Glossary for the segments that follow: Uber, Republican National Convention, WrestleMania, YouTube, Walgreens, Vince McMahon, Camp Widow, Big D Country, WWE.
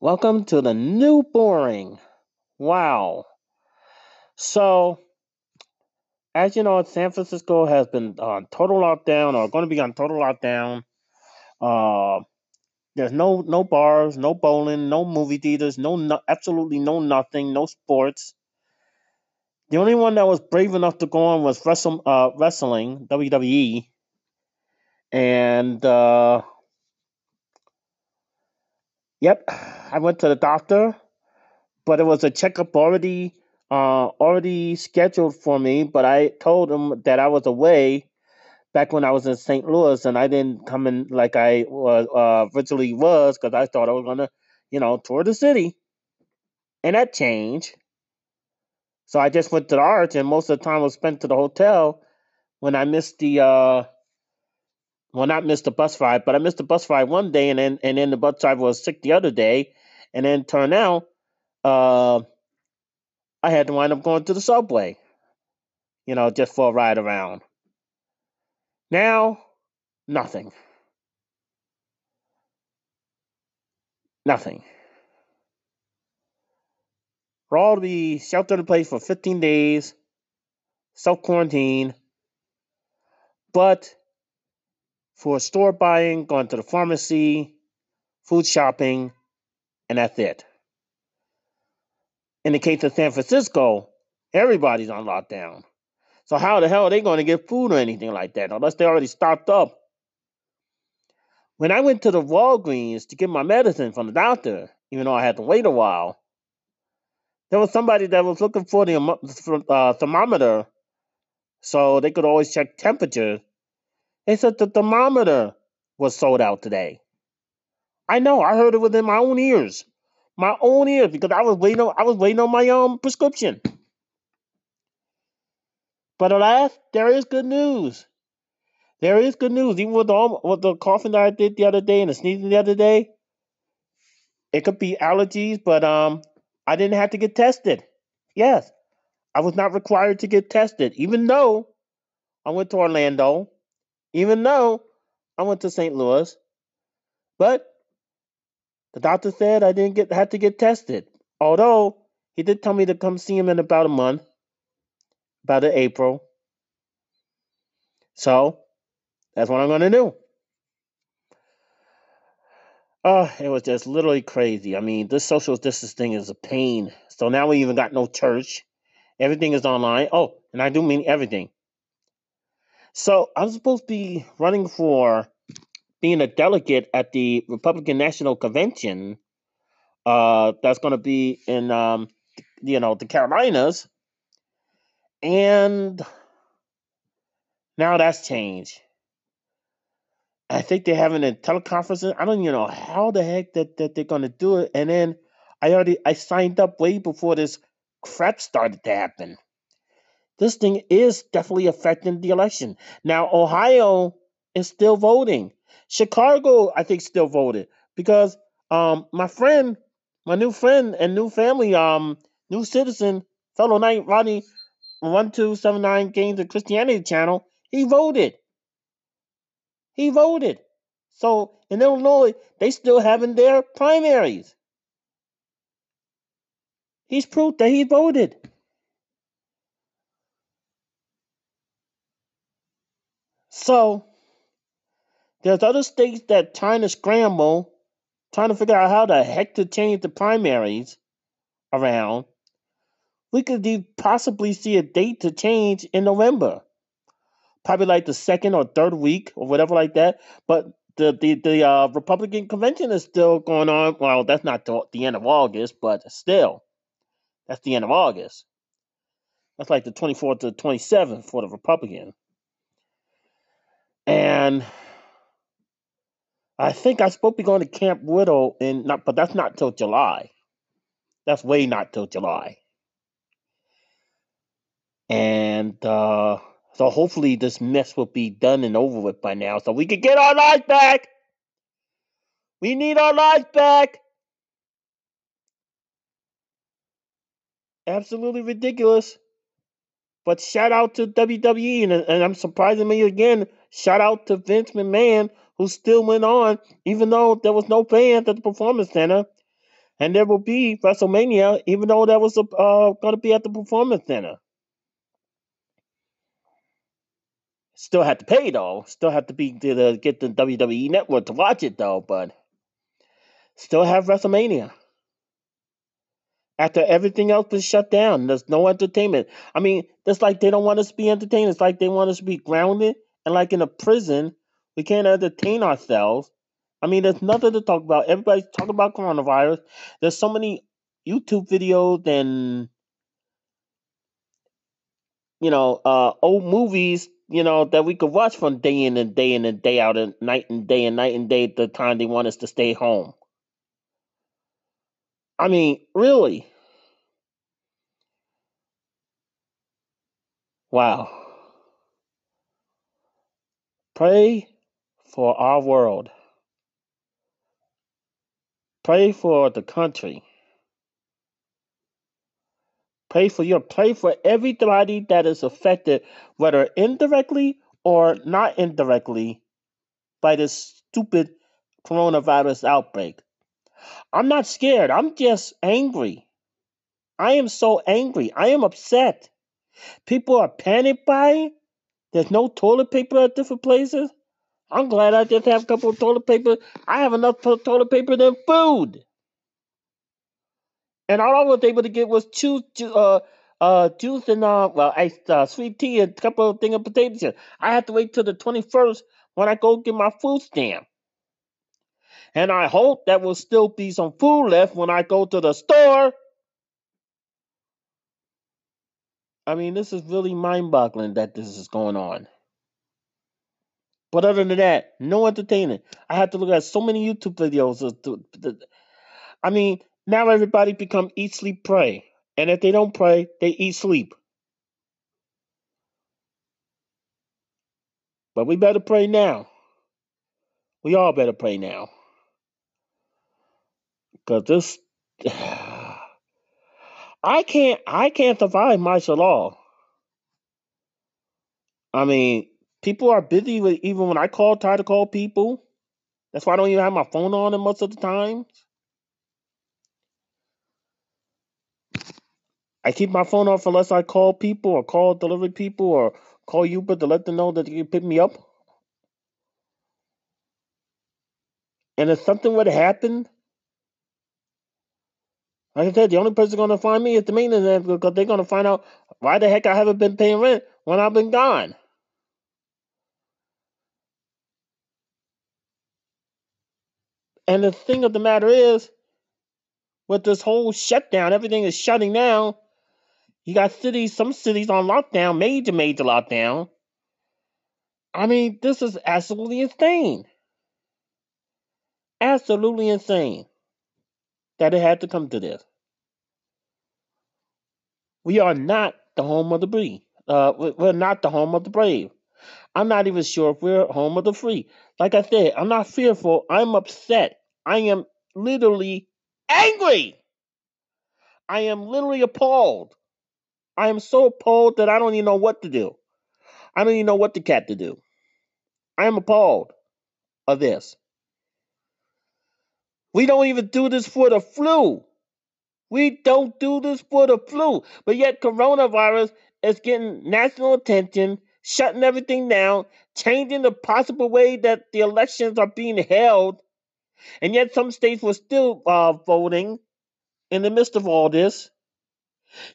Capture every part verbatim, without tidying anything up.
Welcome to the new boring. Wow. So, as you know, San Francisco has been on total lockdown, or going to be on total lockdown. Uh, there's no no bars, no bowling, no movie theaters, no, no absolutely no nothing, no sports. The only one that was brave enough to go on was wrestle, uh, wrestling, W W E. And, uh, yep, I went to the doctor, but it was a checkup already, uh, already scheduled for me. But I told him that I was away back when I was in Saint Louis, and I didn't come in like I was, uh, originally was, because I thought I was going to, you know, tour the city. And that changed. So I just went to the Arch, and most of the time was spent to the hotel when I missed the, uh, well, not missed the bus ride, but I missed the bus ride one day, and then and then the bus driver was sick the other day, and then turned out, uh, I had to wind up going to the subway, you know, just for a ride around. Now, nothing. Nothing. We're all to be sheltered in place for fifteen days, self-quarantine, but for store buying, going to the pharmacy, food shopping, and that's it. In the case of San Francisco, everybody's on lockdown. So how the hell are they going to get food or anything like that, unless they're already stocked up? When I went to the Walgreens to get my medicine from the doctor, even though I had to wait a while, there was somebody that was looking for the uh, thermometer so they could always check temperature. They said the thermometer was sold out today. I know, I heard it within my own ears. My own ears, because I was waiting on, I was waiting on my um, prescription. But alas, there is good news. There is good news. Even with the, with the coughing that I did the other day and the sneezing the other day, it could be allergies, but um. I didn't have to get tested. Yes, I was not required to get tested, even though I went to Orlando, even though I went to Saint Louis. But the doctor said I didn't get have to get tested, although he did tell me to come see him in about a month, about April. So that's what I'm going to do. Oh, it was just literally crazy. I mean, this social distancing is a pain. So now we even got no church. Everything is online. Oh, and I do mean everything. So I'm supposed to be running for being a delegate at the Republican National Convention. Uh, that's going to be in, um, you know, the Carolinas. And now that's changed. I think they're having a teleconference. I don't even know how the heck that, that they're going to do it. And then I already I signed up way before this crap started to happen. This thing is definitely affecting the election. Now, Ohio is still voting. Chicago, I think, still voted. Because um, my friend, my new friend and new family, um, new citizen, fellow Knight Rodney, one two seven nine Games of Christianity channel, he voted. He voted. So in Illinois, they still having their primaries. He's proof that he voted. So there's other states that trying to scramble, trying to figure out how the heck to change the primaries around. We could possibly see a date to change in November. Probably like the second or third week or whatever like that. But the the, the uh, Republican convention is still going on. Well, that's not the, the end of August, but still. That's the end of August. That's like the twenty-fourth to the twenty-seventh for the Republican. And I think I'm supposed to be going to Camp Widow, in, not, but that's not till July. That's way not till July. And uh So hopefully this mess will be done and over with by now so we can get our lives back. We need our lives back. Absolutely ridiculous. But shout out to W W E, and, and I'm surprising me again, shout out to Vince McMahon, who still went on, even though there was no fans at the Performance Center. And there will be WrestleMania, even though that was uh, going to be at the Performance Center. Still have to pay, though. Still have to be to the, get the W W E Network to watch it, though. But still have WrestleMania. After everything else was shut down, there's no entertainment. I mean, it's like they don't want us to be entertained. It's like they want us to be grounded. And like in a prison, we can't entertain ourselves. I mean, there's nothing to talk about. Everybody's talking about coronavirus. There's so many YouTube videos and, you know, uh, old movies, you know, that we could watch from day in and day in and day out and night and day and night and day at the time they want us to stay home. I mean, really? Wow. Pray for our world. Pray for the country. Pray for your, pray for everybody that is affected, whether indirectly or not indirectly, by this stupid coronavirus outbreak. I'm not scared. I'm just angry. I am so angry. I am upset. People are panicked by it. There's no toilet paper at different places. I'm glad I just have a couple of toilet paper. I have enough toilet paper than food. And all I was able to get was juice, uh, uh, juice and uh, well, iced, uh, sweet tea and a couple of things of potato chips. I have to wait till the twenty-first when I go get my food stamp. And I hope that will still be some food left when I go to the store. I mean, this is really mind-boggling that this is going on. But other than that, no entertainment. I had to look at so many YouTube videos. Of the, the, I mean, now everybody become eat, sleep, pray. And if they don't pray, they eat, sleep. But we better pray now. We all better pray now. Because this... I can't, I can't survive martial law. I mean... People are busy with, even when I call, try to call people. That's why I don't even have my phone on them most of the time. I keep my phone off unless I call people or call delivery people or call Uber to let them know that you can pick me up. And if something would happen, like I said, the only person going to find me is the maintenance, because they're going to find out why the heck I haven't been paying rent when I've been gone. And the thing of the matter is, with this whole shutdown, everything is shutting down. You got cities, some cities on lockdown, major, major lockdown. I mean, this is absolutely insane. Absolutely insane that it had to come to this. We are not the home of the brave. Uh, we're not the home of the brave. I'm not even sure if we're home of the free. Like I said, I'm not fearful. I'm upset. I am literally angry. I am literally appalled. I am so appalled that I don't even know what to do. I don't even know what the cat to do. I am appalled of this. We don't even do this for the flu. We don't do this for the flu. But yet coronavirus is getting national attention, shutting everything down, changing the possible way that the elections are being held, and yet some states were still uh, voting in the midst of all this.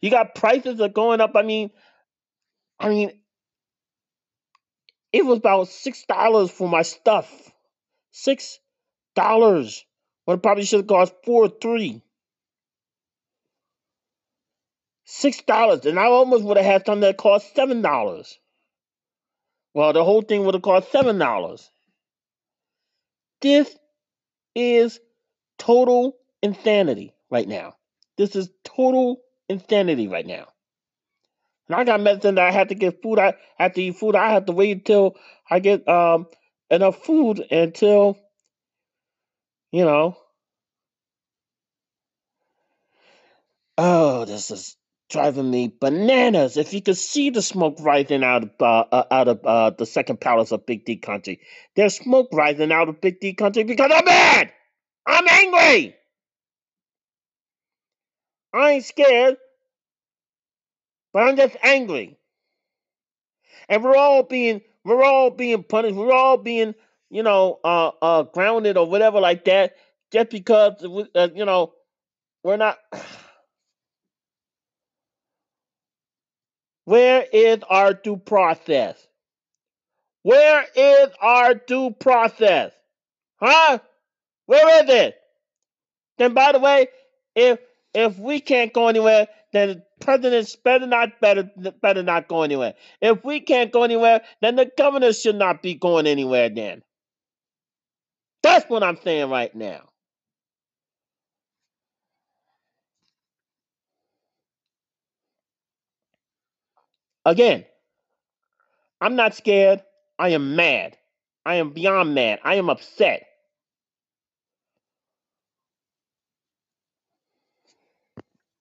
You got prices that are going up. I mean, I mean, it was about six dollars for my stuff, six dollars when it probably should have cost four or three. Six dollars, and I almost would have had something that cost seven dollars. Well, the whole thing would have cost seven dollars. This is total insanity right now. This is total insanity right now. And I got medicine that I have to get food. I have to eat food. I have to wait until I get um, enough food until, you know. Oh, this is... driving me bananas. If you could see the smoke rising out of uh, uh, out of uh, the second palace of Big D Country. There's smoke rising out of Big D Country because I'm mad. I'm angry. I ain't scared, but I'm just angry. And we're all being, we're all being punished. We're all being, you know, uh, uh, grounded or whatever like that, just because, uh, you know, we're not. Where is our due process? Where is our due process? Huh? Where is it? Then, by the way, if if we can't go anywhere, then the presidents better not better better not go anywhere. If we can't go anywhere, then the governor should not be going anywhere. Then that's what I'm saying right now. Again, I'm not scared. I am mad. I am beyond mad. I am upset.